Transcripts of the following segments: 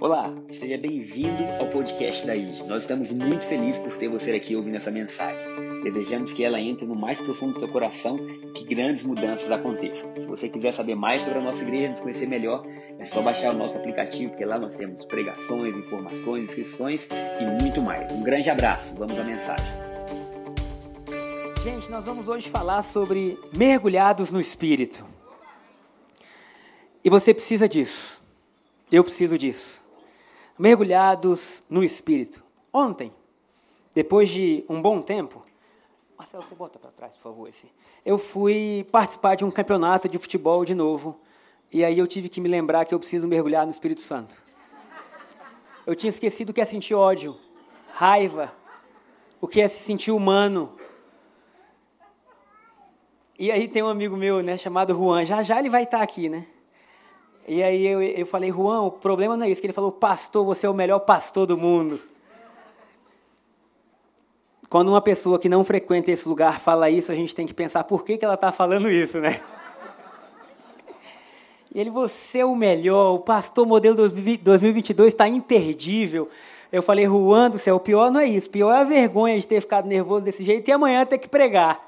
Olá, seja bem-vindo ao podcast da IG. Nós estamos muito felizes por ter você aqui ouvindo essa mensagem. Desejamos que ela entre no mais profundo do seu coração e que grandes mudanças aconteçam. Se você quiser saber mais sobre a nossa igreja, nos conhecer melhor, é só baixar o nosso aplicativo, porque lá nós temos pregações, informações, inscrições e muito mais. Um grande abraço, vamos à mensagem. Gente, nós vamos hoje falar sobre mergulhados no Espírito. E você precisa disso. Eu preciso disso. Mergulhados no Espírito. Ontem, depois de um bom tempo, Marcelo, você bota para trás, por favor, esse. Eu fui participar de um campeonato de futebol de novo, e aí eu tive que me lembrar que eu preciso mergulhar no Espírito Santo. Eu tinha esquecido o que é sentir ódio, raiva, o que é se sentir humano. E aí tem um amigo meu, né, chamado Juan, já ele vai estar aqui, né? E aí eu falei, Juan, o problema não é isso. Que ele falou, pastor, você é o melhor pastor do mundo. Quando uma pessoa que não frequenta esse lugar fala isso, a gente tem que pensar por que ela está falando isso, né? E ele, você é o melhor, o pastor modelo 2022 está imperdível. Eu falei, Juan do céu, o pior não é isso. O pior é a vergonha de ter ficado nervoso desse jeito e amanhã ter que pregar.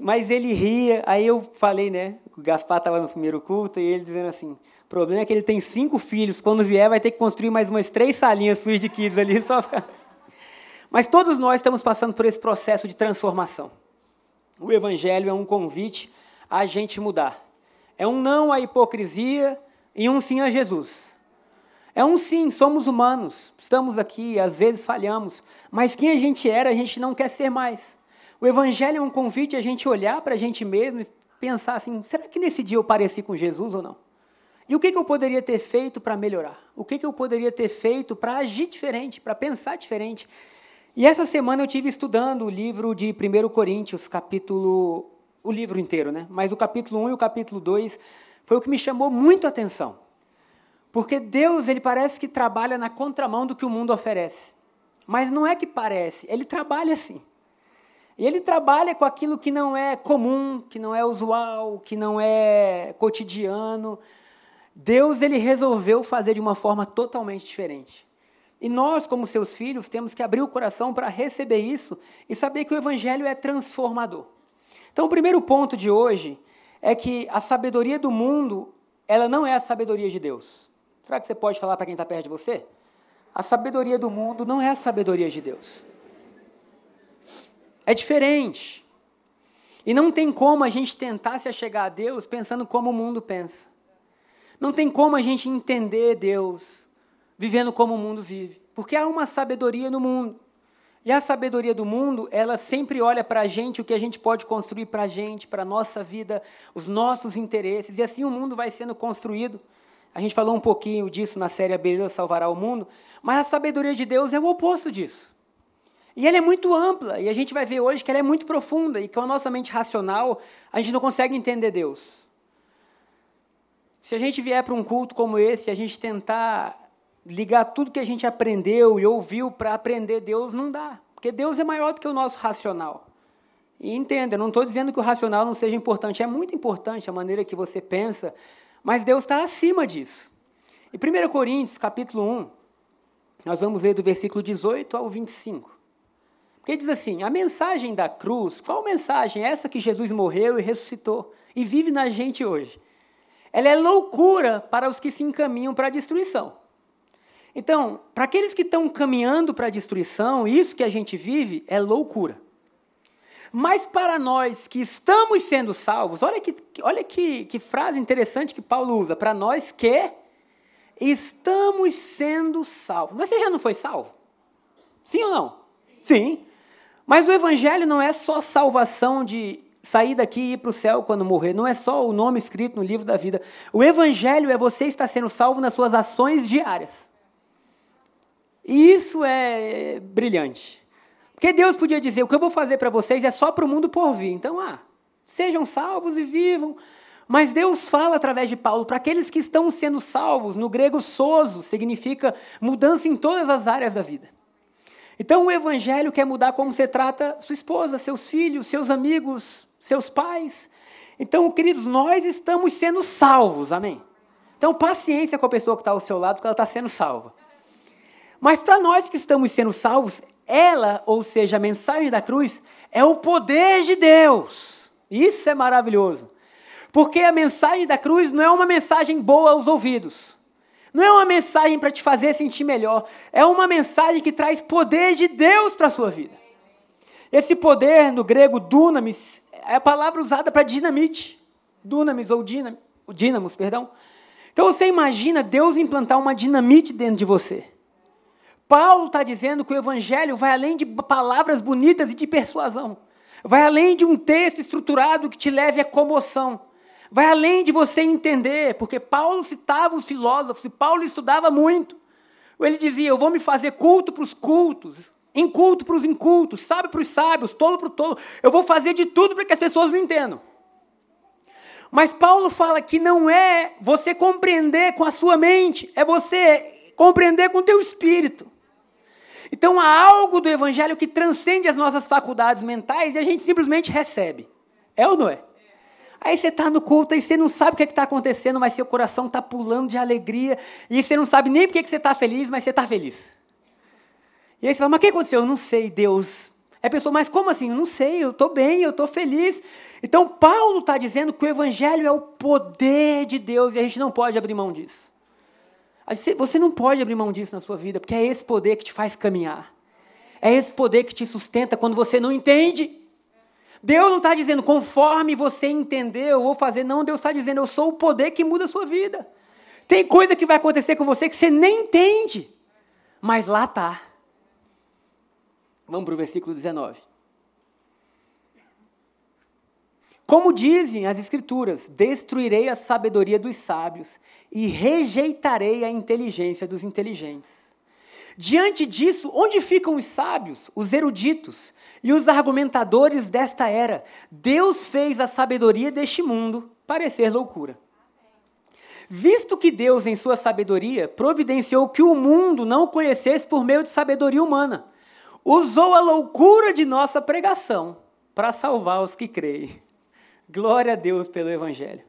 Mas ele ria, aí eu falei, né, o Gaspar estava no primeiro culto, e ele dizendo assim, o problema é que ele tem 5 filhos, quando vier vai ter que construir mais umas 3 salinhas para os de kids ali, só ficar... Mas todos nós estamos passando por esse processo de transformação. O evangelho é um convite a gente mudar. É um não à hipocrisia e um sim a Jesus. É um sim, somos humanos, estamos aqui, às vezes falhamos, mas quem a gente era, a gente não quer ser mais. O evangelho é um convite a gente olhar para a gente mesmo e pensar assim, será que nesse dia eu pareci com Jesus ou não? E o que eu poderia ter feito para melhorar? O que eu poderia ter feito para agir diferente, para pensar diferente? E essa semana eu estive estudando o livro de 1 Coríntios, capítulo... o livro inteiro, né? Mas o capítulo 1 e o capítulo 2 foi o que me chamou muito a atenção. Porque Deus, ele parece que trabalha na contramão do que o mundo oferece. Mas não é que parece, ele trabalha assim. E ele trabalha com aquilo que não é comum, que não é usual, que não é cotidiano. Deus, ele resolveu fazer de uma forma totalmente diferente. E nós, como seus filhos, temos que abrir o coração para receber isso e saber que o evangelho é transformador. Então, o primeiro ponto de hoje é que a sabedoria do mundo, ela não é a sabedoria de Deus. Será que você pode falar para quem está perto de você? A sabedoria do mundo não é a sabedoria de Deus. É diferente. E não tem como a gente tentar se achegar a Deus pensando como o mundo pensa. Não tem como a gente entender Deus vivendo como o mundo vive. Porque há uma sabedoria no mundo. E a sabedoria do mundo, ela sempre olha para a gente, o que a gente pode construir para a gente, para a nossa vida, os nossos interesses. E assim o mundo vai sendo construído. A gente falou um pouquinho disso na série A Beleza Salvará o Mundo. Mas a sabedoria de Deus é o oposto disso. E ela é muito ampla, e a gente vai ver hoje que ela é muito profunda, e que com a nossa mente racional, a gente não consegue entender Deus. Se a gente vier para um culto como esse, e a gente tentar ligar tudo que a gente aprendeu e ouviu para aprender Deus, não dá. Porque Deus é maior do que o nosso racional. E entenda, eu não estou dizendo que o racional não seja importante, é muito importante a maneira que você pensa, mas Deus está acima disso. E 1 Coríntios, capítulo 1, nós vamos ler do versículo 18 ao 25. Ele diz assim, a mensagem da cruz, qual mensagem? Essa que Jesus morreu e ressuscitou e vive na gente hoje. Ela é loucura para os que se encaminham para a destruição. Então, para aqueles que estão caminhando para a destruição, isso que a gente vive é loucura. Mas para nós que estamos sendo salvos, olha que frase interessante que Paulo usa, para nós que estamos sendo salvos. Mas você já não foi salvo? Sim ou não? Sim. Mas o evangelho não é só salvação de sair daqui e ir para o céu quando morrer. Não é só o nome escrito no livro da vida. O evangelho é você estar sendo salvo nas suas ações diárias. E isso é brilhante. Porque Deus podia dizer, o que eu vou fazer para vocês é só para o mundo por vir. Então, sejam salvos e vivam. Mas Deus fala através de Paulo, para aqueles que estão sendo salvos, no grego sozo, significa mudança em todas as áreas da vida. Então, o evangelho quer mudar como você trata sua esposa, seus filhos, seus amigos, seus pais. Então, queridos, nós estamos sendo salvos, amém? Então, paciência com a pessoa que está ao seu lado, porque ela está sendo salva. Mas para nós que estamos sendo salvos, ela, ou seja, a mensagem da cruz, é o poder de Deus. Isso é maravilhoso. Porque a mensagem da cruz não é uma mensagem boa aos ouvidos. Não é uma mensagem para te fazer sentir melhor. É uma mensagem que traz poder de Deus para a sua vida. Esse poder, no grego, dunamis, é a palavra usada para dinamite. Dunamis ou dínamos, perdão. Então você imagina Deus implantar uma dinamite dentro de você. Paulo está dizendo que o evangelho vai além de palavras bonitas e de persuasão. Vai além de um texto estruturado que te leve à comoção. Vai além de você entender, porque Paulo citava os filósofos, e Paulo estudava muito. Ele dizia, eu vou me fazer culto para os cultos, inculto para os incultos, sábio para os sábios, tolo para o tolo. Eu vou fazer de tudo para que as pessoas me entendam. Mas Paulo fala que não é você compreender com a sua mente, é você compreender com o teu espírito. Então, há algo do evangelho que transcende as nossas faculdades mentais e a gente simplesmente recebe. É ou não é? Aí você está no culto e você não sabe o que está acontecendo, mas seu coração está pulando de alegria e você não sabe nem porque que você está feliz, mas você está feliz. E aí você fala, mas o que aconteceu? Eu não sei, Deus. Aí a pessoa, mas como assim? Eu não sei, eu estou bem, eu estou feliz. Então, Paulo está dizendo que o evangelho é o poder de Deus e a gente não pode abrir mão disso. Você não pode abrir mão disso na sua vida, porque é esse poder que te faz caminhar. É esse poder que te sustenta quando você não entende. Deus não está dizendo, conforme você entender, eu vou fazer. Não, Deus está dizendo, eu sou o poder que muda a sua vida. Tem coisa que vai acontecer com você que você nem entende. Mas lá está. Vamos para o versículo 19. Como dizem as Escrituras, destruirei a sabedoria dos sábios e rejeitarei a inteligência dos inteligentes. Diante disso, onde ficam os sábios, os eruditos e os argumentadores desta era? Deus fez a sabedoria deste mundo parecer loucura. Visto que Deus, em sua sabedoria, providenciou que o mundo não o conhecesse por meio de sabedoria humana, usou a loucura de nossa pregação para salvar os que creem. Glória a Deus pelo Evangelho.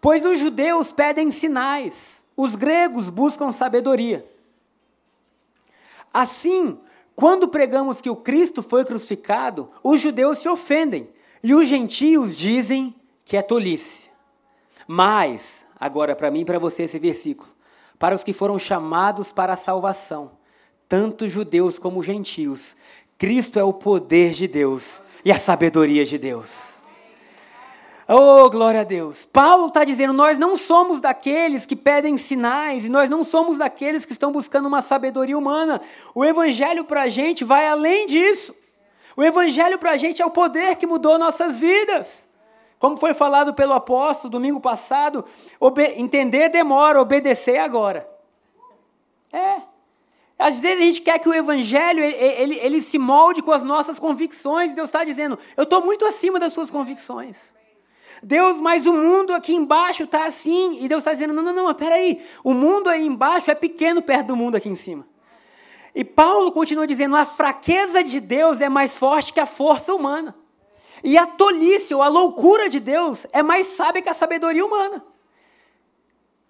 Pois os judeus pedem sinais, os gregos buscam sabedoria. Assim, quando pregamos que o Cristo foi crucificado, os judeus se ofendem e os gentios dizem que é tolice. Mas, agora para mim e para você esse versículo, para os que foram chamados para a salvação, tanto judeus como gentios, Cristo é o poder de Deus e a sabedoria de Deus. Oh, glória a Deus! Paulo está dizendo, nós não somos daqueles que pedem sinais, e nós não somos daqueles que estão buscando uma sabedoria humana. O evangelho para a gente vai além disso. O evangelho para a gente é o poder que mudou nossas vidas. Como foi falado pelo apóstolo domingo passado, entender demora, obedecer agora. É. Às vezes a gente quer que o evangelho ele se molde com as nossas convicções. Deus está dizendo, eu estou muito acima das suas convicções. Deus, mas o mundo aqui embaixo está assim. E Deus está dizendo, não, peraí. O mundo aí embaixo é pequeno perto do mundo aqui em cima. E Paulo continua dizendo, a fraqueza de Deus é mais forte que a força humana. E a tolice ou a loucura de Deus é mais sábia que a sabedoria humana.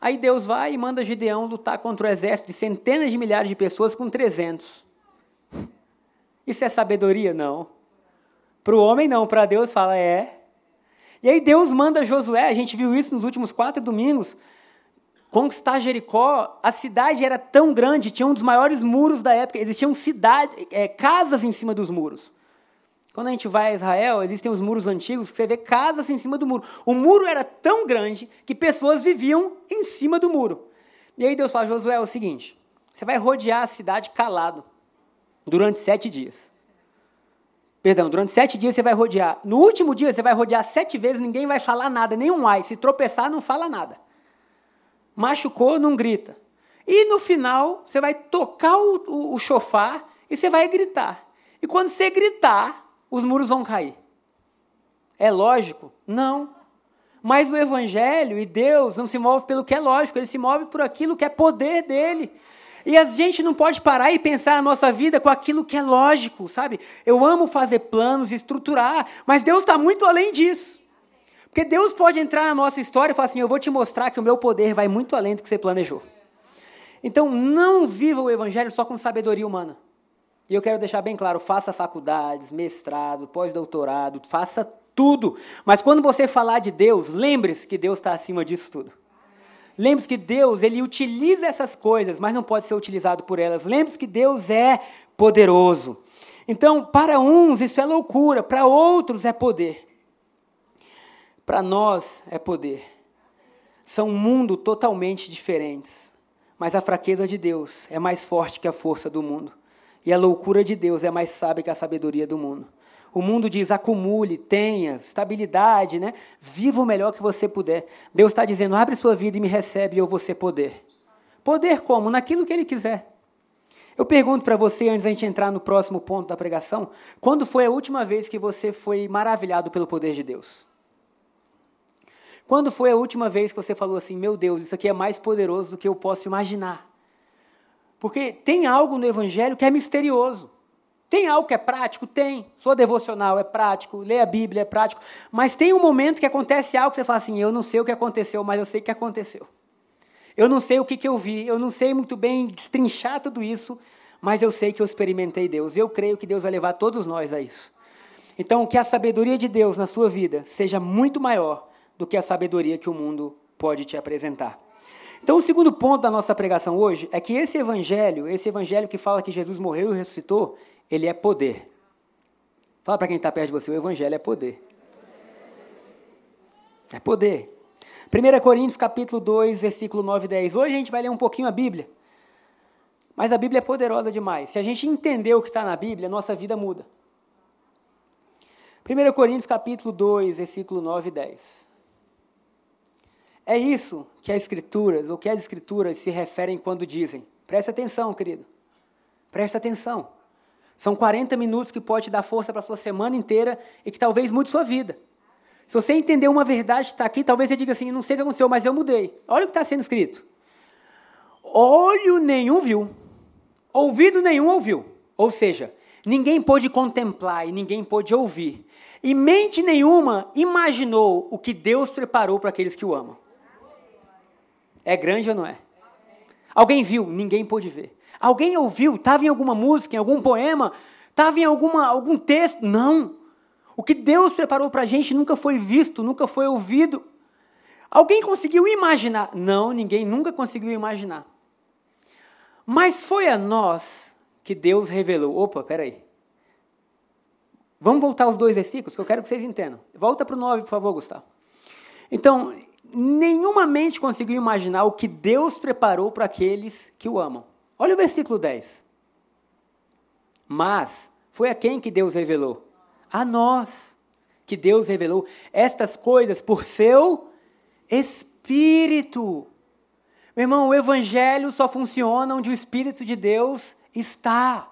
Aí Deus vai e manda Gideão lutar contra o exército de centenas de milhares de pessoas com 300. Isso é sabedoria? Não. Para o homem não, para Deus fala, é... E aí Deus manda Josué, a gente viu isso nos últimos 4 domingos, conquistar Jericó. A cidade era tão grande, tinha um dos maiores muros da época, existiam casas em cima dos muros. Quando a gente vai a Israel, existem os muros antigos, que você vê casas em cima do muro. O muro era tão grande que pessoas viviam em cima do muro. E aí Deus fala, Josué, é o seguinte, você vai rodear a cidade calado durante 7 dias. Durante 7 dias você vai rodear. No último dia você vai rodear 7 vezes, ninguém vai falar nada, nem um ai. Se tropeçar, não fala nada. Machucou, não grita. E no final, você vai tocar o chofar e você vai gritar. E quando você gritar, os muros vão cair. É lógico? Não. Mas o evangelho e Deus não se move pelo que é lógico, ele se move por aquilo que é poder dele. E a gente não pode parar e pensar a nossa vida com aquilo que é lógico, sabe? Eu amo fazer planos, estruturar, mas Deus está muito além disso. Porque Deus pode entrar na nossa história e falar assim, eu vou te mostrar que o meu poder vai muito além do que você planejou. Então, não viva o evangelho só com sabedoria humana. E eu quero deixar bem claro, faça faculdades, mestrado, pós-doutorado, faça tudo. Mas quando você falar de Deus, lembre-se que Deus está acima disso tudo. Lembre-se que Deus, Ele utiliza essas coisas, mas não pode ser utilizado por elas. Lembre-se que Deus é poderoso. Então, para uns isso é loucura, para outros é poder. Para nós é poder. São um mundo totalmente diferentes. Mas a fraqueza de Deus é mais forte que a força do mundo. E a loucura de Deus é mais sábia que a sabedoria do mundo. O mundo diz, acumule, tenha, estabilidade, né? Viva o melhor que você puder. Deus está dizendo, abre sua vida e me recebe e eu vou ser poder. Poder como? Naquilo que Ele quiser. Eu pergunto para você, antes da gente entrar no próximo ponto da pregação, quando foi a última vez que você foi maravilhado pelo poder de Deus? Quando foi a última vez que você falou assim, meu Deus, isso aqui é mais poderoso do que eu posso imaginar? Porque tem algo no Evangelho que é misterioso. Tem algo que é prático? Tem. Sou devocional, é prático. Ler a Bíblia, é prático. Mas tem um momento que acontece algo que você fala assim, eu não sei o que aconteceu, mas eu sei que aconteceu. Eu não sei o que eu vi, eu não sei muito bem destrinchar tudo isso, mas eu sei que eu experimentei Deus. Eu creio que Deus vai levar todos nós a isso. Então, que a sabedoria de Deus na sua vida seja muito maior do que a sabedoria que o mundo pode te apresentar. Então, o segundo ponto da nossa pregação hoje é que esse evangelho que fala que Jesus morreu e ressuscitou, ele é poder. Fala para quem está perto de você, o evangelho é poder. É poder. 1 Coríntios, capítulo 2, versículo 9 e 10. Hoje a gente vai ler um pouquinho a Bíblia, mas a Bíblia é poderosa demais. Se a gente entender o que está na Bíblia, a nossa vida muda. 1 Coríntios, capítulo 2, versículo 9 e 10. É isso que as Escrituras, ou que as Escrituras se referem quando dizem. Presta atenção, querido. Presta atenção. São 40 minutos que pode dar força para a sua semana inteira e que talvez mude sua vida. Se você entender uma verdade que está aqui, talvez você diga assim, não sei o que aconteceu, mas eu mudei. Olha o que está sendo escrito. Olho nenhum viu, ouvido nenhum ouviu. Ou seja, ninguém pôde contemplar e ninguém pôde ouvir. E mente nenhuma imaginou o que Deus preparou para aqueles que o amam. É grande ou não é? Alguém viu? Ninguém pôde ver. Alguém ouviu? Estava em alguma música, em algum poema? Estava em algum texto? Não. O que Deus preparou para a gente nunca foi visto, nunca foi ouvido. Alguém conseguiu imaginar? Não, ninguém nunca conseguiu imaginar. Mas foi a nós que Deus revelou. Opa, peraí. Vamos voltar aos dois versículos, que eu quero que vocês entendam. Volta para o 9, por favor, Gustavo. Então, nenhuma mente conseguiu imaginar o que Deus preparou para aqueles que o amam. Olha o versículo 10. Mas foi a quem que Deus revelou? A nós que Deus revelou estas coisas por seu Espírito. Meu irmão, o Evangelho só funciona onde o Espírito de Deus está.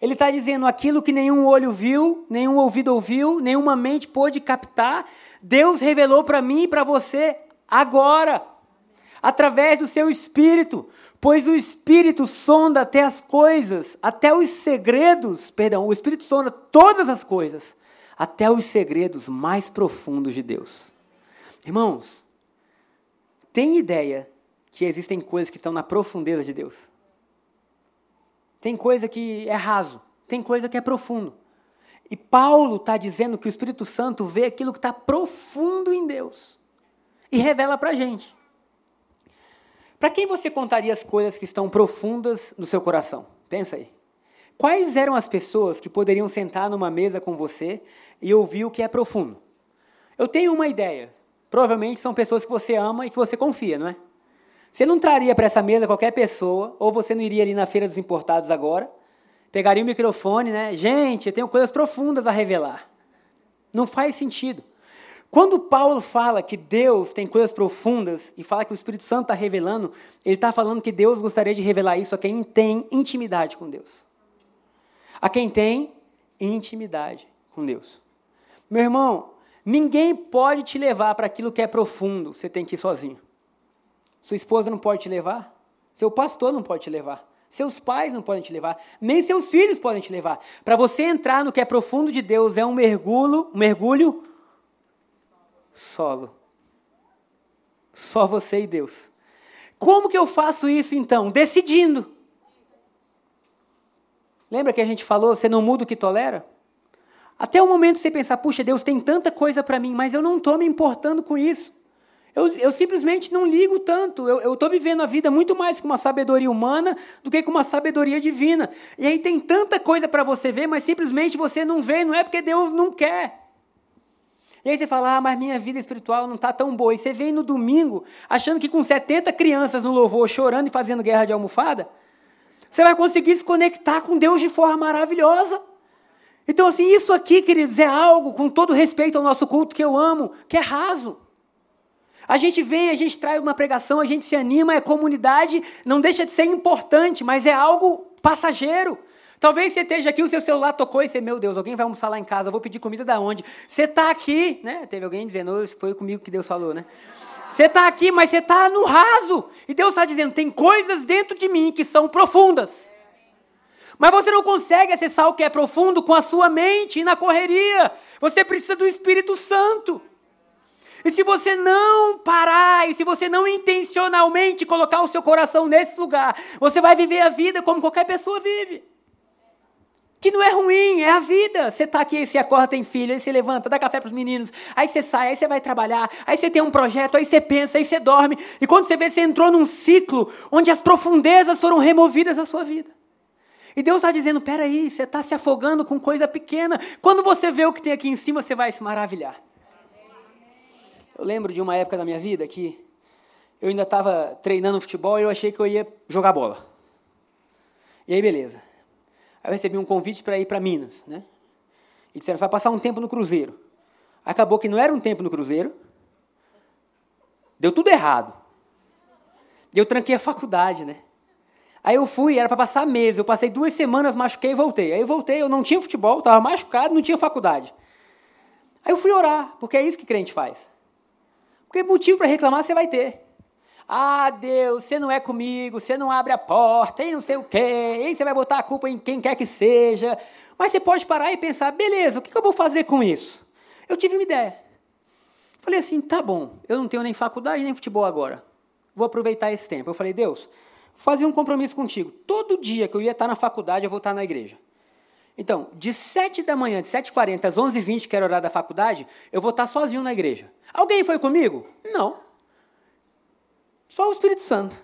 Ele está dizendo aquilo que nenhum olho viu, nenhum ouvido ouviu, nenhuma mente pôde captar. Deus revelou para mim e para você agora, através do seu Espírito, pois o Espírito sonda até as coisas, até os segredos, o Espírito sonda todas as coisas, até os segredos mais profundos de Deus. Irmãos, tem ideia que existem coisas que estão na profundeza de Deus? Tem coisa que é raso, tem coisa que é profundo. E Paulo está dizendo que o Espírito Santo vê aquilo que está profundo em Deus e revela para a gente. Para quem você contaria as coisas que estão profundas no seu coração? Pensa aí. Quais eram as pessoas que poderiam sentar numa mesa com você e ouvir o que é profundo? Eu tenho uma ideia. Provavelmente são pessoas que você ama e que você confia, não é? Você não traria para essa mesa qualquer pessoa, ou você não iria ali na Feira dos Importados agora, pegaria o microfone, né? Gente, eu tenho coisas profundas a revelar. Não faz sentido. Quando Paulo fala que Deus tem coisas profundas e fala que o Espírito Santo está revelando, ele está falando que Deus gostaria de revelar isso a quem tem intimidade com Deus. A quem tem intimidade com Deus. Meu irmão, ninguém pode te levar para aquilo que é profundo, você tem que ir sozinho. Sua esposa não pode te levar, seu pastor não pode te levar, seus pais não podem te levar, nem seus filhos podem te levar. Para você entrar no que é profundo de Deus é um mergulho solo. Só você e Deus. Como que eu faço isso, então? Decidindo. Lembra que a gente falou, você não muda o que tolera? Até o momento você pensar, puxa, Deus tem tanta coisa para mim, mas eu não estou me importando com isso. Eu simplesmente não ligo tanto. Eu estou vivendo a vida muito mais com uma sabedoria humana do que com uma sabedoria divina. E aí tem tanta coisa para você ver, mas simplesmente você não vê, não é porque Deus não quer. E aí você fala, ah, mas minha vida espiritual não está tão boa. E você vem no domingo, achando que com 70 crianças no louvor, chorando e fazendo guerra de almofada, você vai conseguir se conectar com Deus de forma maravilhosa. Então, assim, isso aqui, queridos, é algo, com todo respeito ao nosso culto que eu amo, que é raso. A gente vem, a gente traz uma pregação, a gente se anima, é comunidade, não deixa de ser importante, mas é algo passageiro. Talvez você esteja aqui, o seu celular tocou e você, meu Deus, alguém vai almoçar lá em casa, eu vou pedir comida da onde? Você está aqui, né? Teve alguém dizendo, foi comigo que Deus falou, né? Você está aqui, mas você está no raso. E Deus está dizendo, tem coisas dentro de mim que são profundas. Mas você não consegue acessar o que é profundo com a sua mente e na correria. Você precisa do Espírito Santo. E se você não parar, e se você não intencionalmente colocar o seu coração nesse lugar, você vai viver a vida como qualquer pessoa vive. Que não é ruim, é a vida. Você está aqui, aí você acorda, tem filho, aí você levanta, dá café para os meninos, aí você sai, aí você vai trabalhar, aí você tem um projeto, aí você pensa, aí você dorme. E quando você vê, você entrou num ciclo onde as profundezas foram removidas da sua vida. E Deus está dizendo, peraí, você está se afogando com coisa pequena. Quando você vê o que tem aqui em cima, você vai se maravilhar. Eu lembro de uma época da minha vida que eu ainda estava treinando futebol e eu achei que eu ia jogar bola. E aí, beleza. Aí eu recebi um convite para ir para Minas, né? E disseram, você vai passar um tempo no Cruzeiro. Acabou que não era um tempo no Cruzeiro. Deu tudo errado. E eu tranquei a faculdade, né? Aí eu fui, era para passar meses. Eu passei 2 semanas, machuquei e voltei. Aí eu voltei, eu não tinha futebol, estava machucado, não tinha faculdade. Aí eu fui orar, porque é isso que crente faz. Porque motivo para reclamar você vai ter. Ah, Deus, você não é comigo, você não abre a porta, e não sei o quê, e você vai botar a culpa em quem quer que seja. Mas você pode parar e pensar, beleza, o que eu vou fazer com isso? Eu tive uma ideia. Falei assim, tá bom, eu não tenho nem faculdade, nem futebol agora. Vou aproveitar esse tempo. Eu falei, Deus, vou fazer um compromisso contigo. Todo dia que eu ia estar na faculdade, eu vou estar na igreja. Então, de 7 da manhã, de 7h40 às 11h20, que era o horário da faculdade, eu vou estar sozinho na igreja. Alguém foi comigo? Não. Só o Espírito Santo.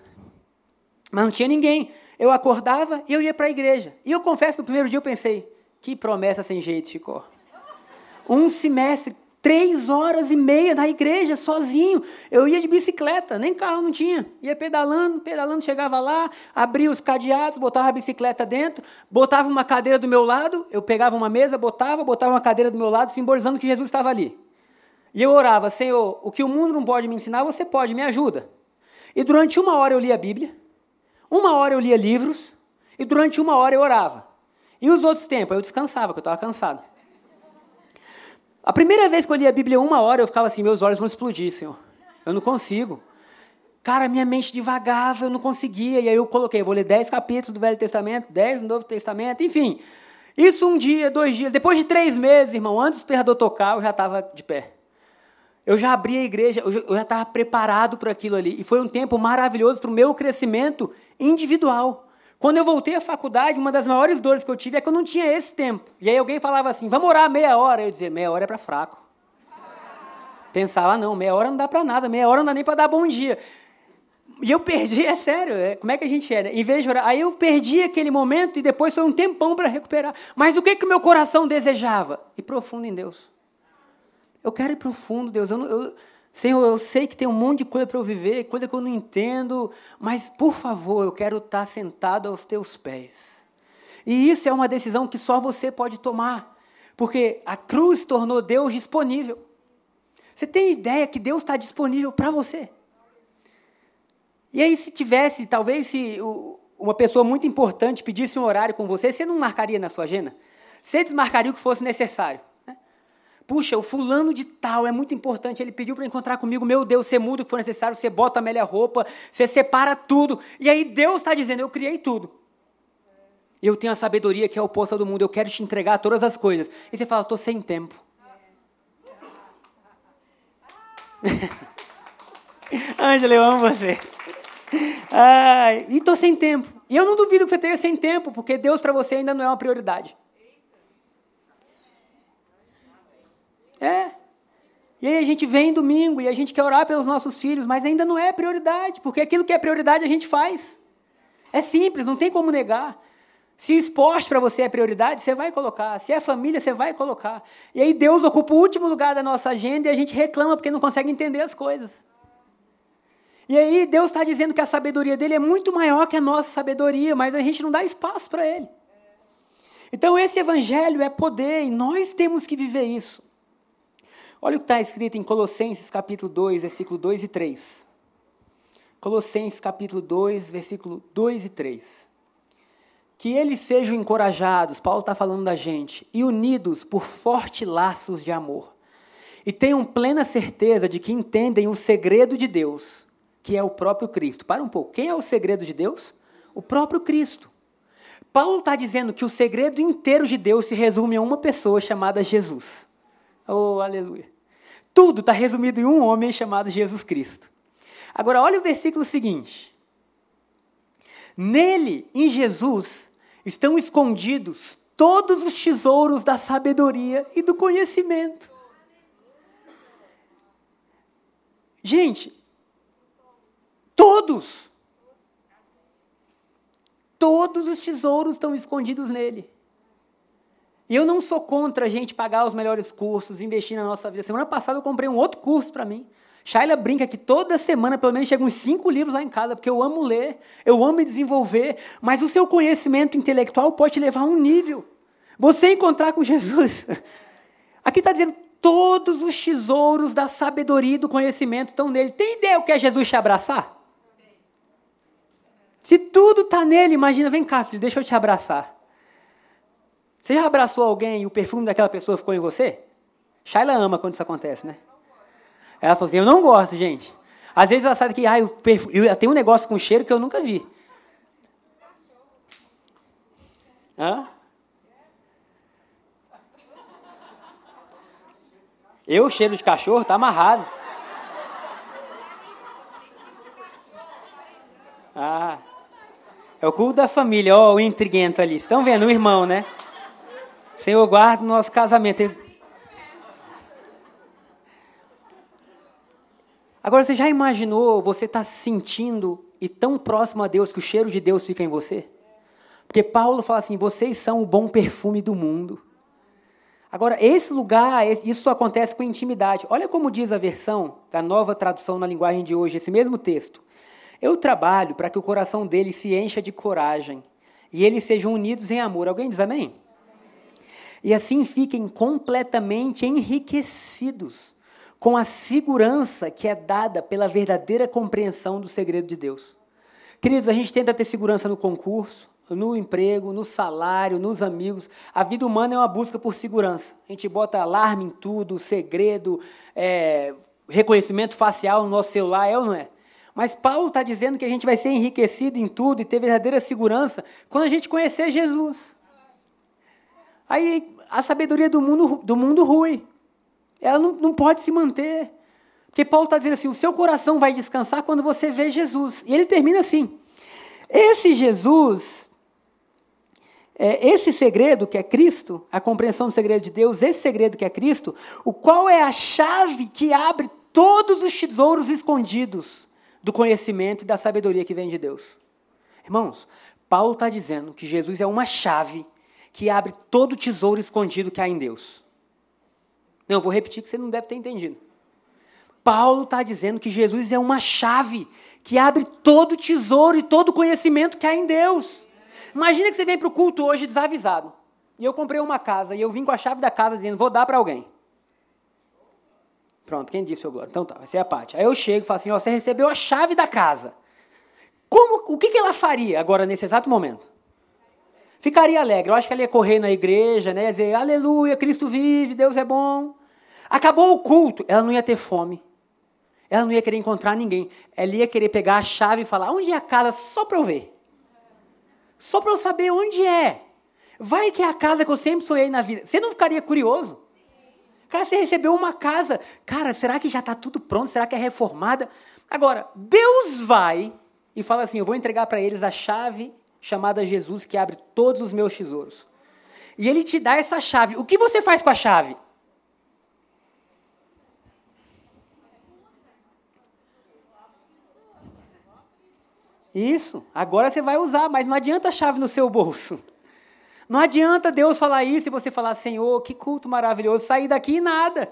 Mas não tinha ninguém. Eu acordava e eu ia para a igreja. E eu confesso que no primeiro dia eu pensei, que promessa sem jeito, Chico. Um semestre, 3h30 na igreja, sozinho. Eu ia de bicicleta, nem carro não tinha. Ia pedalando, chegava lá, abria os cadeados, botava a bicicleta dentro, botava uma cadeira do meu lado, eu pegava uma mesa, botava uma cadeira do meu lado, simbolizando que Jesus estava ali. E eu orava, Senhor, o que o mundo não pode me ensinar, você pode, me ajuda. E durante 1 hora eu lia a Bíblia, 1 hora eu lia livros, e durante 1 hora eu orava. E os outros tempos, eu descansava, porque eu estava cansado. A primeira vez que eu lia a Bíblia 1 hora, eu ficava assim, meus olhos vão explodir, Senhor. Eu não consigo. Cara, minha mente divagava, eu não conseguia. E aí eu coloquei, eu vou ler 10 capítulos do Velho Testamento, 10 do Novo Testamento, enfim. Isso um dia, 2 dias, depois de 3 meses, irmão, antes do pregador tocar, eu já estava de pé. Eu já abri a igreja, eu já estava preparado para aquilo ali. E foi um tempo maravilhoso para o meu crescimento individual. Quando eu voltei à faculdade, uma das maiores dores que eu tive é que eu não tinha esse tempo. E aí alguém falava assim, vamos orar 30 minutos. Eu dizia, 30 minutos é para fraco. Pensava, não, 30 minutos não dá para nada, 30 minutos não dá nem para dar bom dia. E eu perdi, é sério, como é que a gente é? Né? Em vez de orar, aí eu perdi aquele momento e depois foi um tempão para recuperar. Mas o que o meu coração desejava? Ir profundo em Deus. Eu quero ir profundo, Deus. Senhor, eu sei que tem um monte de coisa para eu viver, coisa que eu não entendo, mas, por favor, eu quero estar sentado aos teus pés. E isso é uma decisão que só você pode tomar, porque a cruz tornou Deus disponível. Você tem ideia que Deus está disponível para você? E aí, se tivesse, talvez, se uma pessoa muito importante pedisse um horário com você, você não marcaria na sua agenda? Você desmarcaria o que fosse necessário? Puxa, o fulano de tal é muito importante, ele pediu para encontrar comigo, meu Deus, você muda o que for necessário, você bota a melhor roupa, você separa tudo. E aí Deus está dizendo, eu criei tudo. Eu tenho a sabedoria que é oposta do mundo, eu quero te entregar todas as coisas. E você fala, estou sem tempo. Ângela, eu amo você. Ai, e estou sem tempo. E eu não duvido que você esteja sem tempo, porque Deus para você ainda não é uma prioridade. É. E aí a gente vem domingo e a gente quer orar pelos nossos filhos, mas ainda não é prioridade, porque aquilo que é prioridade a gente faz. É simples, não tem como negar. Se esporte para você é prioridade, você vai colocar. Se é família, você vai colocar. E aí Deus ocupa o último lugar da nossa agenda e a gente reclama porque não consegue entender as coisas. E aí Deus está dizendo que a sabedoria dele é muito maior que a nossa sabedoria, mas a gente não dá espaço para ele. Então esse evangelho é poder e nós temos que viver isso. Olha o que está escrito em Colossenses capítulo 2, versículo 2 e 3. Colossenses capítulo 2, versículo 2 e 3. Que eles sejam encorajados, Paulo está falando da gente, e unidos por fortes laços de amor. E tenham plena certeza de que entendem o segredo de Deus, que é o próprio Cristo. Para um pouco, quem é o segredo de Deus? O próprio Cristo. Paulo está dizendo que o segredo inteiro de Deus se resume a uma pessoa chamada Jesus. Oh, aleluia. Tudo está resumido em um homem chamado Jesus Cristo. Agora, olha o versículo seguinte. Nele, em Jesus, estão escondidos todos os tesouros da sabedoria e do conhecimento. Gente, todos os tesouros estão escondidos nele. E eu não sou contra a gente pagar os melhores cursos, investir na nossa vida. Semana passada eu comprei um outro curso para mim. Shayla brinca que toda semana, pelo menos, chegam uns 5 livros lá em casa, porque eu amo ler, eu amo me desenvolver, mas o seu conhecimento intelectual pode te levar a um nível. Você encontrar com Jesus. Aqui está dizendo, todos os tesouros da sabedoria e do conhecimento estão nele. Tem ideia o que é Jesus te abraçar? Se tudo está nele, imagina, vem cá, filho, deixa eu te abraçar. Você já abraçou alguém e o perfume daquela pessoa ficou em você? Shayla ama quando isso acontece, né? Ela falou assim, eu não gosto, gente. Às vezes ela sabe que eu tenho um negócio com cheiro que eu nunca vi. Hã? Eu, cheiro de cachorro, tá amarrado. Ah, é o culto da família, ó, o intriguento ali. Vocês estão vendo, o irmão, né? Senhor, guarda o nosso casamento. Agora, você já imaginou você estar se sentindo e tão próximo a Deus que o cheiro de Deus fica em você? Porque Paulo fala assim, vocês são o bom perfume do mundo. Agora, esse lugar, isso acontece com intimidade. Olha como diz a versão da nova tradução na linguagem de hoje, esse mesmo texto. Eu trabalho para que o coração dele se encha de coragem e eles sejam unidos em amor. Alguém diz amém? Amém. E assim fiquem completamente enriquecidos com a segurança que é dada pela verdadeira compreensão do segredo de Deus. Queridos, a gente tenta ter segurança no concurso, no emprego, no salário, nos amigos. A vida humana é uma busca por segurança. A gente bota alarme em tudo, segredo, reconhecimento facial no nosso celular, é ou não é? Mas Paulo está dizendo que a gente vai ser enriquecido em tudo e ter verdadeira segurança quando a gente conhecer Jesus. Aí a sabedoria do mundo rui. Ela não pode se manter. Porque Paulo está dizendo assim, o seu coração vai descansar quando você vê Jesus. E ele termina assim. Esse Jesus, esse segredo que é Cristo, a compreensão do segredo de Deus, esse segredo que é Cristo, o qual é a chave que abre todos os tesouros escondidos do conhecimento e da sabedoria que vem de Deus. Irmãos, Paulo está dizendo que Jesus é uma chave que abre todo o tesouro escondido que há em Deus. Não, vou repetir que você não deve ter entendido. Paulo está dizendo que Jesus é uma chave que abre todo o tesouro e todo o conhecimento que há em Deus. Imagina que você vem para o culto hoje desavisado. E eu comprei uma casa e eu vim com a chave da casa dizendo, vou dar para alguém. Pronto, quem disse, seu Glória? Então tá, vai ser a Pátia. Aí eu chego e falo assim, ó, você recebeu a chave da casa. Como, o que ela faria agora nesse exato momento? Ficaria alegre. Eu acho que ela ia correr na igreja, né? Ia dizer, aleluia, Cristo vive, Deus é bom. Acabou o culto, ela não ia ter fome. Ela não ia querer encontrar ninguém. Ela ia querer pegar a chave e falar, onde é a casa? Só para eu ver. Só para eu saber onde é. Vai que é a casa que eu sempre sonhei na vida. Você não ficaria curioso? Cara, você recebeu uma casa. Cara, será que já está tudo pronto? Será que é reformada? Agora, Deus vai e fala assim, eu vou entregar para eles a chave chamada Jesus, que abre todos os meus tesouros. E ele te dá essa chave. O que você faz com a chave? Isso, agora você vai usar, mas não adianta a chave no seu bolso. Não adianta Deus falar isso e você falar, Senhor, que culto maravilhoso, sair daqui e nada.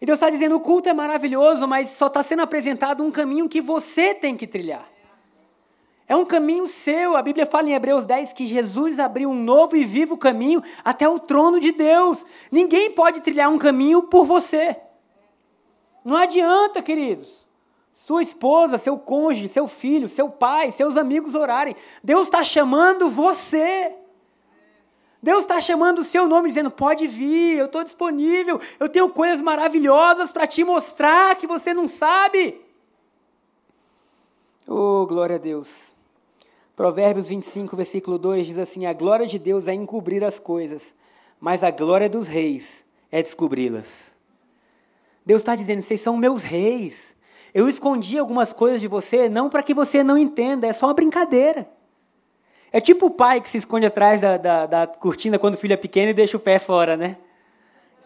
E Deus está dizendo, o culto é maravilhoso, mas só está sendo apresentado um caminho que você tem que trilhar. É um caminho seu. A Bíblia fala em Hebreus 10 que Jesus abriu um novo e vivo caminho até o trono de Deus. Ninguém pode trilhar um caminho por você. Não adianta, queridos. Sua esposa, seu cônjuge, seu filho, seu pai, seus amigos orarem. Deus está chamando você. Deus está chamando o seu nome, dizendo, pode vir, eu estou disponível, eu tenho coisas maravilhosas para te mostrar que você não sabe. Oh, glória a Deus. Provérbios 25, versículo 2, diz assim, a glória de Deus é encobrir as coisas, mas a glória dos reis é descobri-las. Deus está dizendo, vocês são meus reis. Eu escondi algumas coisas de você, não para que você não entenda, é só uma brincadeira. É tipo o pai que se esconde atrás da cortina quando o filho é pequeno e deixa o pé fora, né?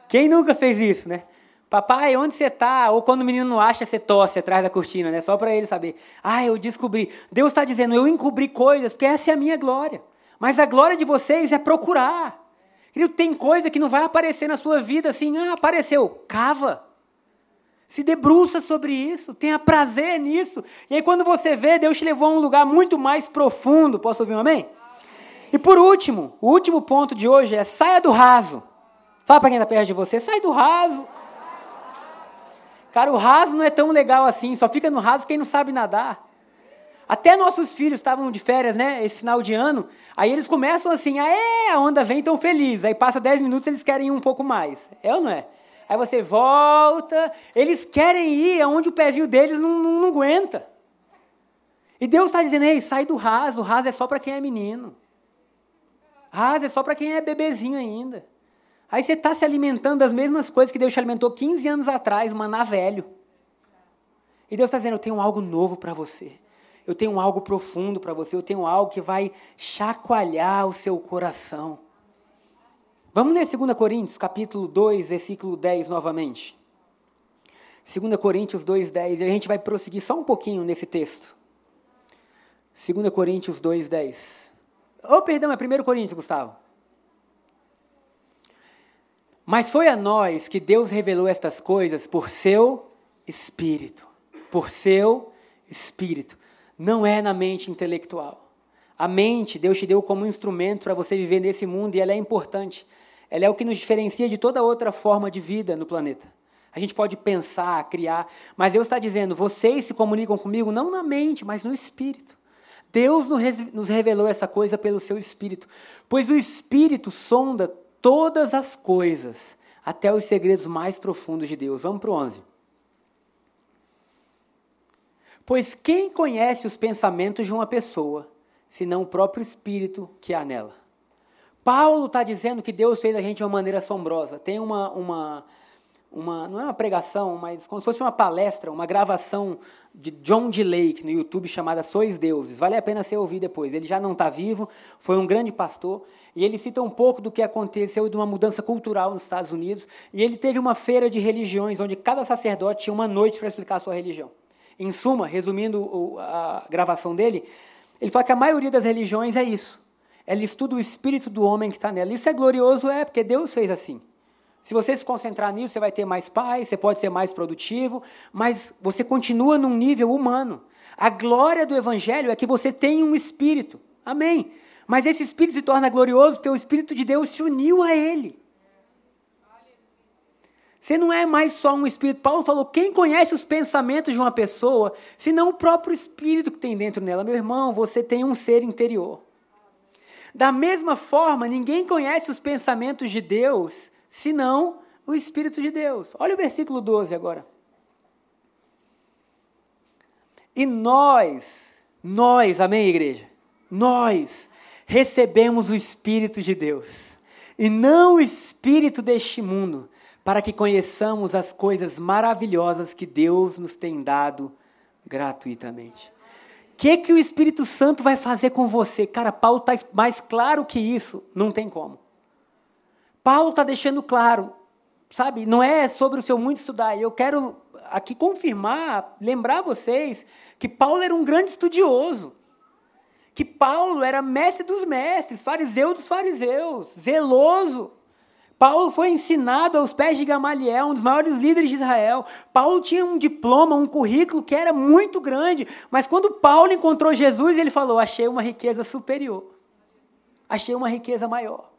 Quem nunca fez isso, né? Papai, onde você está? Ou quando o menino não acha, você tosse atrás da cortina, né? Só para ele saber. Ah, eu descobri. Deus está dizendo, eu encobri coisas, porque essa é a minha glória. Mas a glória de vocês é procurar. Querido, tem coisa que não vai aparecer na sua vida assim, apareceu, cava. Se debruça sobre isso, tenha prazer nisso. E aí quando você vê, Deus te levou a um lugar muito mais profundo. Posso ouvir um amém? E por último, o último ponto de hoje é saia do raso. Fala para quem está perto de você, sai do raso. Cara, o raso não é tão legal assim, só fica no raso quem não sabe nadar. Até nossos filhos estavam de férias, né, esse final de ano, aí eles começam assim, a onda vem tão feliz, aí passa 10 minutos eles querem ir um pouco mais. É ou não é? Aí você volta, eles querem ir aonde o pezinho deles não aguenta. E Deus está dizendo, ei, sai do raso, o raso é só para quem é menino. Raso é só para quem é bebezinho ainda. Aí você está se alimentando das mesmas coisas que Deus te alimentou 15 anos atrás, maná velho. E Deus está dizendo, eu tenho algo novo para você. Eu tenho algo profundo para você, eu tenho algo que vai chacoalhar o seu coração. Vamos ler 2 Coríntios, capítulo 2, versículo 10 novamente. 2 Coríntios 2, 10, e a gente vai prosseguir só um pouquinho nesse texto. 2 Coríntios 2, 10. Oh, perdão, é 1 Coríntios, Gustavo. Mas foi a nós que Deus revelou estas coisas por seu Espírito. Por seu Espírito. Não é na mente intelectual. A mente, Deus te deu como instrumento para você viver nesse mundo e ela é importante. Ela é o que nos diferencia de toda outra forma de vida no planeta. A gente pode pensar, criar, mas Deus está dizendo, vocês se comunicam comigo não na mente, mas no Espírito. Deus nos revelou essa coisa pelo seu Espírito, pois o Espírito sonda todas as coisas, até os segredos mais profundos de Deus. Vamos para o 11. Pois quem conhece os pensamentos de uma pessoa, senão o próprio Espírito que há nela. Paulo está dizendo que Deus fez a gente de uma maneira assombrosa. Tem uma não é uma pregação, mas como se fosse uma palestra, uma gravação de John D. Lake no YouTube chamada Sois Deuses. Vale a pena você ouvir depois. Ele já não está vivo, foi um grande pastor, e ele cita um pouco do que aconteceu de uma mudança cultural nos Estados Unidos, e ele teve uma feira de religiões, onde cada sacerdote tinha uma noite para explicar a sua religião. Em suma, resumindo a gravação dele, ele fala que a maioria das religiões é isso. Ela estuda o espírito do homem que está nela. Isso é glorioso, porque Deus fez assim. Se você se concentrar nisso, você vai ter mais paz, você pode ser mais produtivo, mas você continua num nível humano. A glória do Evangelho é que você tem um espírito. Amém. Mas esse espírito se torna glorioso porque o Espírito de Deus se uniu a ele. Você não é mais só um espírito. Paulo falou, quem conhece os pensamentos de uma pessoa, senão o próprio espírito que tem dentro dela? Meu irmão, você tem um ser interior. Da mesma forma, ninguém conhece os pensamentos de Deus, senão o Espírito de Deus. Olha o versículo 12 agora. E nós, amém, igreja? Nós recebemos o Espírito de Deus, e não o espírito deste mundo, para que conheçamos as coisas maravilhosas que Deus nos tem dado gratuitamente. O que o Espírito Santo vai fazer com você? Cara, Paulo está mais claro que isso, não tem como. Paulo está deixando claro, sabe, não é sobre o seu muito estudar. Eu quero aqui confirmar, lembrar vocês que Paulo era um grande estudioso, que Paulo era mestre dos mestres, fariseu dos fariseus, zeloso. Paulo foi ensinado aos pés de Gamaliel, um dos maiores líderes de Israel. Paulo tinha um diploma, um currículo que era muito grande, mas quando Paulo encontrou Jesus, ele falou, achei uma riqueza superior, achei uma riqueza maior.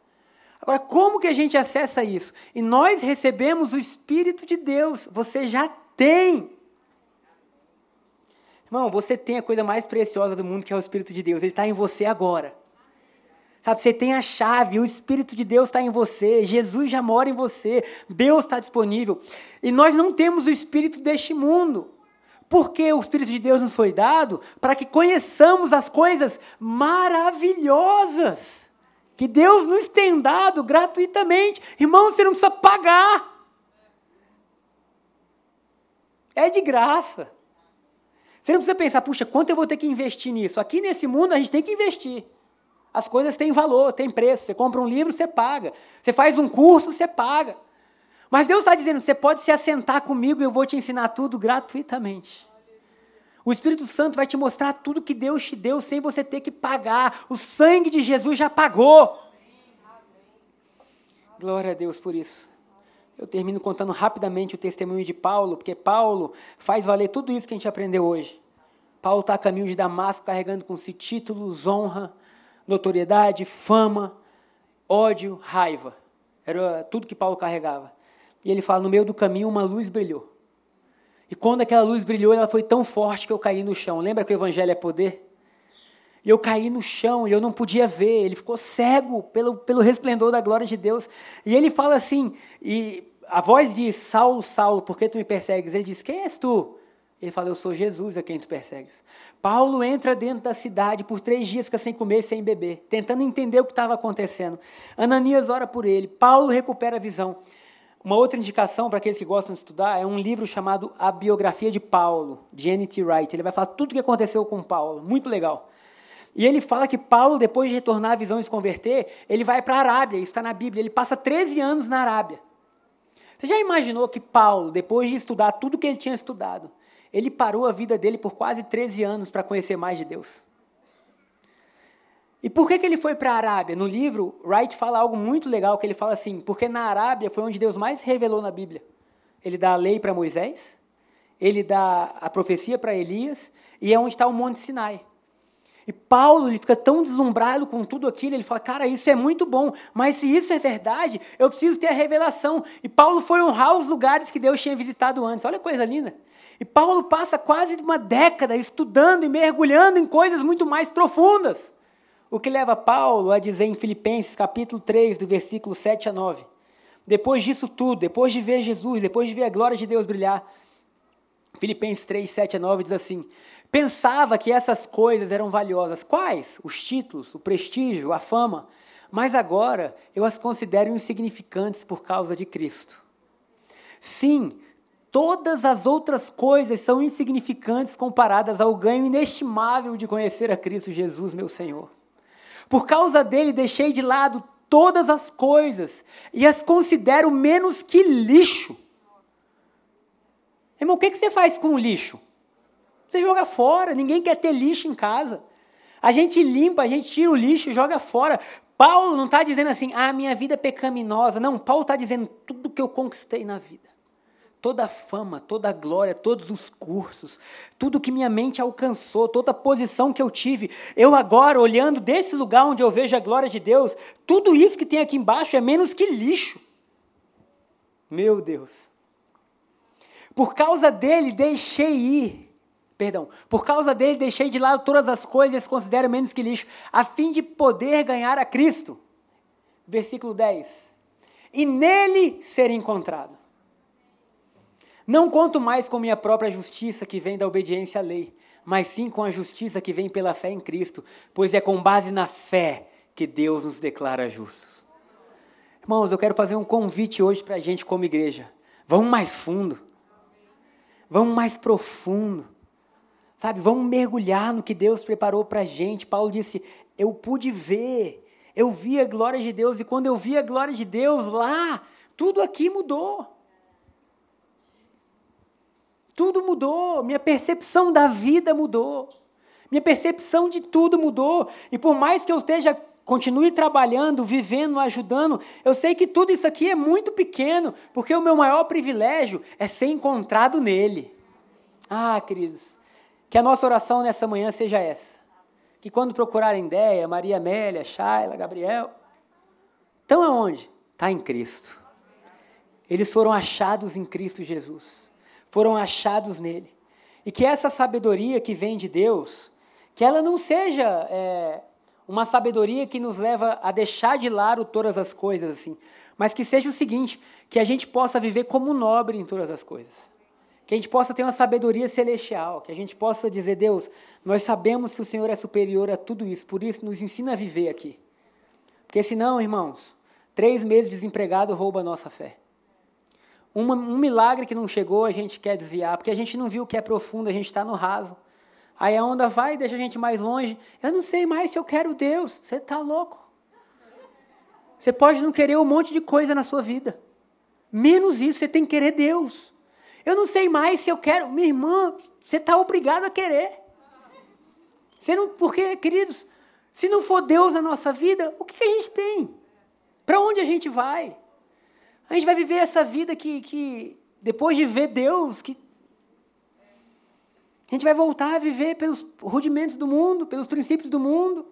Agora, como que a gente acessa isso? E nós recebemos o Espírito de Deus, você já tem. Irmão, você tem a coisa mais preciosa do mundo, que é o Espírito de Deus, ele está em você agora. Sabe, você tem a chave, o Espírito de Deus está em você, Jesus já mora em você, Deus está disponível. E nós não temos o Espírito deste mundo, porque o Espírito de Deus nos foi dado para que conheçamos as coisas maravilhosas que Deus nos tem dado gratuitamente. Irmão, você não precisa pagar. É de graça. Você não precisa pensar, puxa, quanto eu vou ter que investir nisso? Aqui nesse mundo a gente tem que investir. As coisas têm valor, têm preço. Você compra um livro, você paga. Você faz um curso, você paga. Mas Deus está dizendo, você pode se assentar comigo e eu vou te ensinar tudo gratuitamente. O Espírito Santo vai te mostrar tudo que Deus te deu sem você ter que pagar. O sangue de Jesus já pagou. Glória a Deus por isso. Eu termino contando rapidamente o testemunho de Paulo, porque Paulo faz valer tudo isso que a gente aprendeu hoje. Paulo está a caminho de Damasco, carregando com si títulos, honra, notoriedade, fama, ódio, raiva. Era tudo que Paulo carregava. E ele fala, no meio do caminho uma luz brilhou. E quando aquela luz brilhou, ela foi tão forte que eu caí no chão. Lembra que o evangelho é poder? E eu caí no chão e eu não podia ver. Ele ficou cego pelo resplendor da glória de Deus. E ele fala assim, e a voz diz, Saulo, Saulo, por que tu me persegues? Ele diz, quem és tu? Ele fala, eu sou Jesus a quem tu persegues. Paulo entra dentro da cidade por 3 dias, fica sem comer e sem beber, tentando entender o que estava acontecendo. Ananias ora por ele, Paulo recupera a visão. Uma outra indicação para aqueles que gostam de estudar é um livro chamado A Biografia de Paulo, de N. T. Wright. Ele vai falar tudo o que aconteceu com Paulo, muito legal. E ele fala que Paulo, depois de retornar à visão e se converter, ele vai para a Arábia, isso está na Bíblia, ele passa 13 anos na Arábia. Você já imaginou que Paulo, depois de estudar tudo o que ele tinha estudado, ele parou a vida dele por quase 13 anos para conhecer mais de Deus. E por que ele foi para a Arábia? No livro, Wright fala algo muito legal, que ele fala assim, porque na Arábia foi onde Deus mais revelou na Bíblia. Ele dá a lei para Moisés, ele dá a profecia para Elias, e é onde está o Monte Sinai. E Paulo, ele fica tão deslumbrado com tudo aquilo, ele fala, cara, isso é muito bom, mas se isso é verdade, eu preciso ter a revelação. E Paulo foi honrar os lugares que Deus tinha visitado antes. Olha que coisa linda. E Paulo passa quase uma década estudando e mergulhando em coisas muito mais profundas. O que leva Paulo a dizer em Filipenses, capítulo 3, do versículo 7 a 9. Depois disso tudo, depois de ver Jesus, depois de ver a glória de Deus brilhar, Filipenses 3, 7 a 9 diz assim, pensava que essas coisas eram valiosas. Quais? Os títulos, o prestígio, a fama. Mas agora eu as considero insignificantes por causa de Cristo. Sim, todas as outras coisas são insignificantes comparadas ao ganho inestimável de conhecer a Cristo Jesus, meu Senhor. Por causa dele deixei de lado todas as coisas e as considero menos que lixo. Irmão, o que você faz com o lixo? Você joga fora, ninguém quer ter lixo em casa. A gente limpa, a gente tira o lixo e joga fora. Paulo não está dizendo assim, ah, minha vida é pecaminosa. Não, Paulo está dizendo tudo que eu conquistei na vida. Toda a fama, toda a glória, todos os cursos, tudo que minha mente alcançou, toda a posição que eu tive. Eu agora, olhando desse lugar onde eu vejo a glória de Deus, tudo isso que tem aqui embaixo é menos que lixo. Meu Deus. Por causa dele deixei de lado todas as coisas, considero menos que lixo, a fim de poder ganhar a Cristo. Versículo 10. E nele ser encontrado. Não conto mais com minha própria justiça que vem da obediência à lei, mas sim com a justiça que vem pela fé em Cristo, pois é com base na fé que Deus nos declara justos. Irmãos, eu quero fazer um convite hoje para a gente como igreja. Vamos mais fundo. Vamos mais profundo. Sabe, vamos mergulhar no que Deus preparou para a gente. Paulo disse, eu pude ver, eu vi a glória de Deus, e quando eu vi a glória de Deus lá, tudo aqui mudou. Tudo mudou, minha percepção da vida mudou, minha percepção de tudo mudou, e por mais que eu esteja, continue trabalhando, vivendo, ajudando, eu sei que tudo isso aqui é muito pequeno, porque o meu maior privilégio é ser encontrado nele. Ah, queridos, que a nossa oração nessa manhã seja essa, que quando procurarem Déia, Maria Amélia, Shayla, Gabriel, estão aonde? Está em Cristo. Eles foram achados em Cristo Jesus. Foram achados nele. E que essa sabedoria que vem de Deus, que ela não seja uma sabedoria que nos leva a deixar de lado todas as coisas, assim, mas que seja o seguinte, que a gente possa viver como nobre em todas as coisas. Que a gente possa ter uma sabedoria celestial, que a gente possa dizer, Deus, nós sabemos que o Senhor é superior a tudo isso, por isso nos ensina a viver aqui. Porque senão, irmãos, 3 meses desempregado rouba a nossa fé. Um milagre que não chegou, a gente quer desviar, porque a gente não viu o que é profundo, a gente está no raso. Aí a onda vai e deixa a gente mais longe. Eu não sei mais se eu quero Deus. Você está louco. Você pode não querer um monte de coisa na sua vida. Menos isso, você tem que querer Deus. Eu não sei mais se eu quero... Minha irmã, você está obrigado a querer. Você não, porque, queridos, se não for Deus na nossa vida, o que a gente tem? Para onde a gente vai? A gente vai viver essa vida que depois de ver Deus, que a gente vai voltar a viver pelos rudimentos do mundo, pelos princípios do mundo.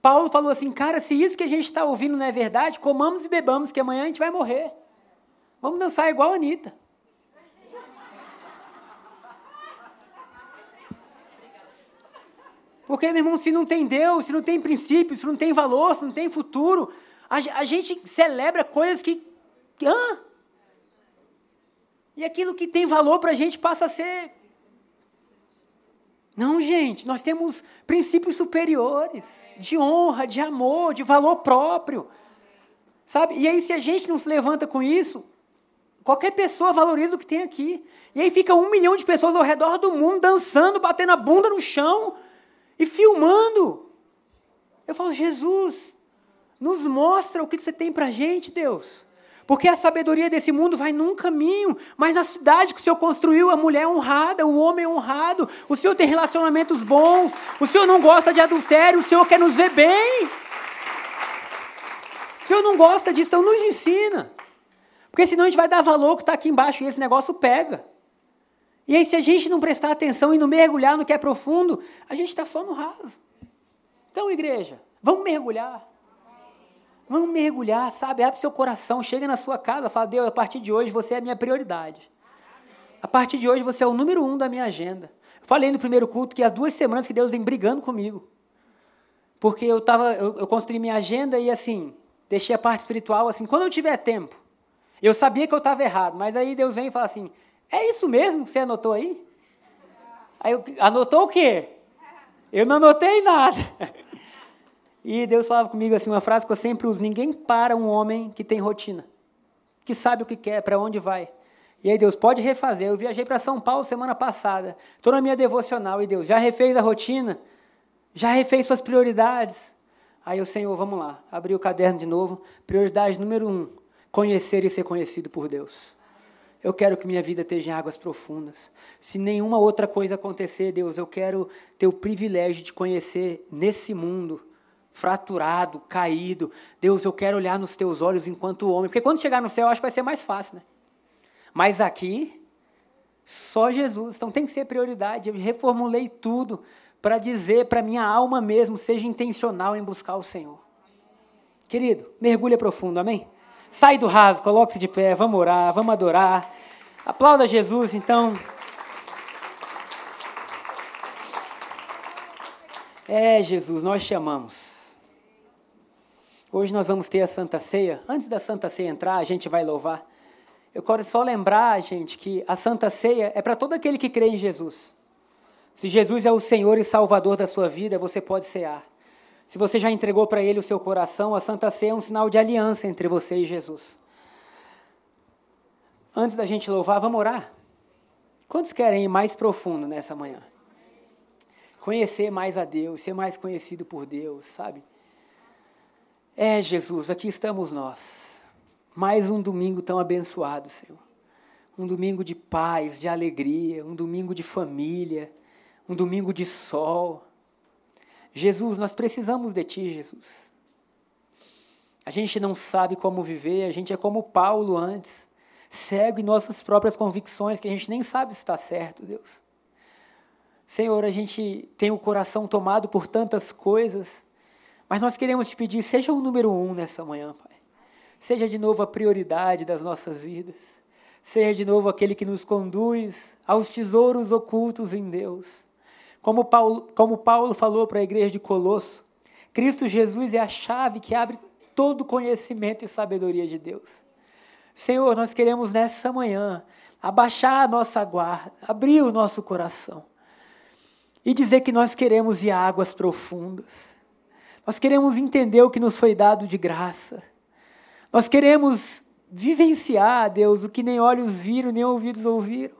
Paulo falou assim, cara, se isso que a gente está ouvindo não é verdade, comamos e bebamos, que amanhã a gente vai morrer. Vamos dançar igual a Anitta. Porque, meu irmão, se não tem Deus, se não tem princípios, se não tem valor, se não tem futuro, a gente celebra coisas que... E aquilo que tem valor para a gente passa a ser... Não, gente, nós temos princípios superiores, de honra, de amor, de valor próprio. Sabe? E aí, se a gente não se levanta com isso, qualquer pessoa valoriza o que tem aqui. E aí fica 1 milhão de pessoas ao redor do mundo, dançando, batendo a bunda no chão e filmando. Eu falo, Jesus, nos mostra o que você tem para a gente, Deus. Porque a sabedoria desse mundo vai num caminho, mas na cidade que o Senhor construiu, a mulher é honrada, o homem é honrado, o Senhor tem relacionamentos bons, o Senhor não gosta de adultério, o Senhor quer nos ver bem. O Senhor não gosta disso, então nos ensina. Porque senão a gente vai dar valor que está aqui embaixo e esse negócio pega. E aí, se a gente não prestar atenção e não mergulhar no que é profundo, a gente está só no raso. Então, igreja, vamos mergulhar. Vamos mergulhar, sabe? Abre seu coração, chega na sua casa, fala, Deus, a partir de hoje você é a minha prioridade. A partir de hoje você é o número 1 da minha agenda. Eu falei no primeiro culto que há 2 semanas que Deus vem brigando comigo. Porque eu construí minha agenda e assim, deixei a parte espiritual assim, quando eu tiver tempo. Eu sabia que eu estava errado, mas aí Deus vem e fala assim, é isso mesmo que você anotou aí? Aí eu, anotou o quê? Eu não anotei nada. E Deus falava comigo assim, uma frase que eu sempre uso, ninguém para um homem que tem rotina, que sabe o que quer, para onde vai. E aí Deus, pode refazer. Eu viajei para São Paulo semana passada, estou na minha devocional, e Deus, já refez a rotina? Já refez suas prioridades? Aí eu, Senhor, vamos lá, abri o caderno de novo, prioridade número 1, conhecer e ser conhecido por Deus. Eu quero que minha vida esteja em águas profundas. Se nenhuma outra coisa acontecer, Deus, eu quero ter o privilégio de conhecer nesse mundo, fraturado, caído. Deus, eu quero olhar nos teus olhos enquanto homem. Porque quando chegar no céu, eu acho que vai ser mais fácil, né? Mas aqui, só Jesus. Então tem que ser prioridade. Eu reformulei tudo para dizer para minha alma mesmo, seja intencional em buscar o Senhor. Querido, mergulha profundo, amém? Sai do raso, coloque-se de pé, vamos orar, vamos adorar. Aplauda Jesus, então. É, Jesus, nós te amamos. Hoje nós vamos ter a Santa Ceia. Antes da Santa Ceia entrar, a gente vai louvar. Eu quero só lembrar, gente, que a Santa Ceia é para todo aquele que crê em Jesus. Se Jesus é o Senhor e Salvador da sua vida, você pode cear. Se você já entregou para ele o seu coração, a Santa Ceia é um sinal de aliança entre você e Jesus. Antes da gente louvar, vamos orar. Quantos querem ir mais profundo nessa manhã? Conhecer mais a Deus, ser mais conhecido por Deus, sabe? É, Jesus, aqui estamos nós. Mais um domingo tão abençoado, Senhor. Um domingo de paz, de alegria, um domingo de família, um domingo de sol. Jesus, nós precisamos de Ti, Jesus. A gente não sabe como viver, a gente é como Paulo antes, cego em nossas próprias convicções, que a gente nem sabe se está certo, Deus. Senhor, a gente tem o coração tomado por tantas coisas, mas nós queremos Te pedir, seja o número 1 nessa manhã, Pai. Seja de novo a prioridade das nossas vidas. Seja de novo aquele que nos conduz aos tesouros ocultos em Deus. Como Paulo falou para a igreja de Colosso, Cristo Jesus é a chave que abre todo conhecimento e sabedoria de Deus. Senhor, nós queremos nessa manhã abaixar a nossa guarda, abrir o nosso coração e dizer que nós queremos ir a águas profundas. Nós queremos entender o que nos foi dado de graça. Nós queremos vivenciar, Deus, o que nem olhos viram, nem ouvidos ouviram.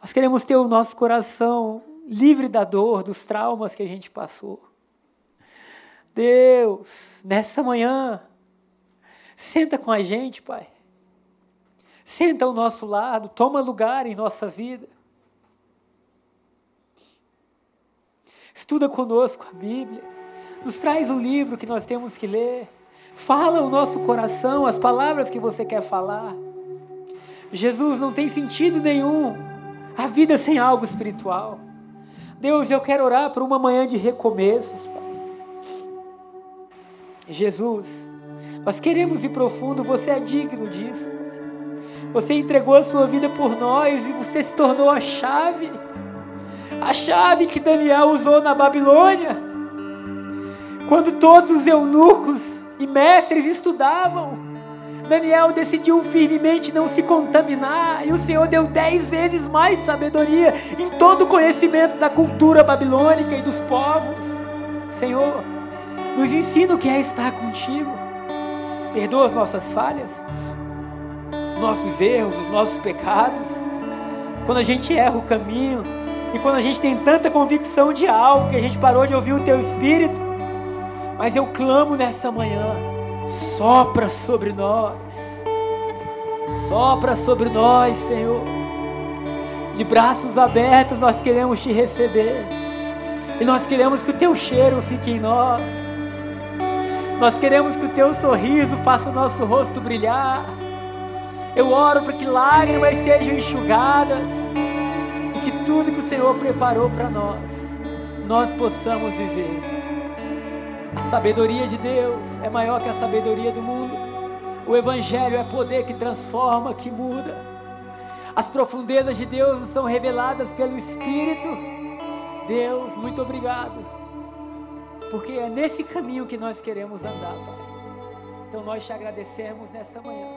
Nós queremos ter o nosso coração livre da dor, dos traumas que a gente passou. Deus, nessa manhã, senta com a gente, Pai. Senta ao nosso lado, toma lugar em nossa vida. Estuda conosco a Bíblia. Nos traz o livro que nós temos que ler. Fala o nosso coração, as palavras que você quer falar. Jesus, não tem sentido nenhum a vida sem algo espiritual. Deus, eu quero orar por uma manhã de recomeços, Pai. Jesus, nós queremos ir profundo, você é digno disso, Pai. Você entregou a sua vida por nós e você se tornou a chave que Daniel usou na Babilônia, quando todos os eunucos e mestres estudavam. Daniel decidiu firmemente não se contaminar, e o Senhor deu 10 vezes mais sabedoria em todo o conhecimento da cultura babilônica e dos povos. Senhor, nos ensina o que é estar contigo. Perdoa as nossas falhas, os nossos erros, os nossos pecados. Quando a gente erra o caminho, e quando a gente tem tanta convicção de algo que a gente parou de ouvir o Teu Espírito, mas eu clamo nessa manhã, sopra sobre nós. Sopra sobre nós, Senhor. De braços abertos nós queremos Te receber. E nós queremos que o Teu cheiro fique em nós. Nós queremos que o Teu sorriso faça o nosso rosto brilhar. Eu oro para que lágrimas sejam enxugadas. E que tudo que o Senhor preparou para nós, nós possamos viver. A sabedoria de Deus é maior que a sabedoria do mundo. O Evangelho é poder que transforma, que muda. As profundezas de Deus são reveladas pelo Espírito. Deus, muito obrigado. Porque é nesse caminho que nós queremos andar, Pai. Então nós Te agradecemos nessa manhã.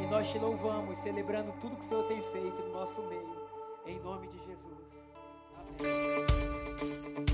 E nós Te louvamos, celebrando tudo que o Senhor tem feito no nosso meio. Em nome de Jesus. Amém.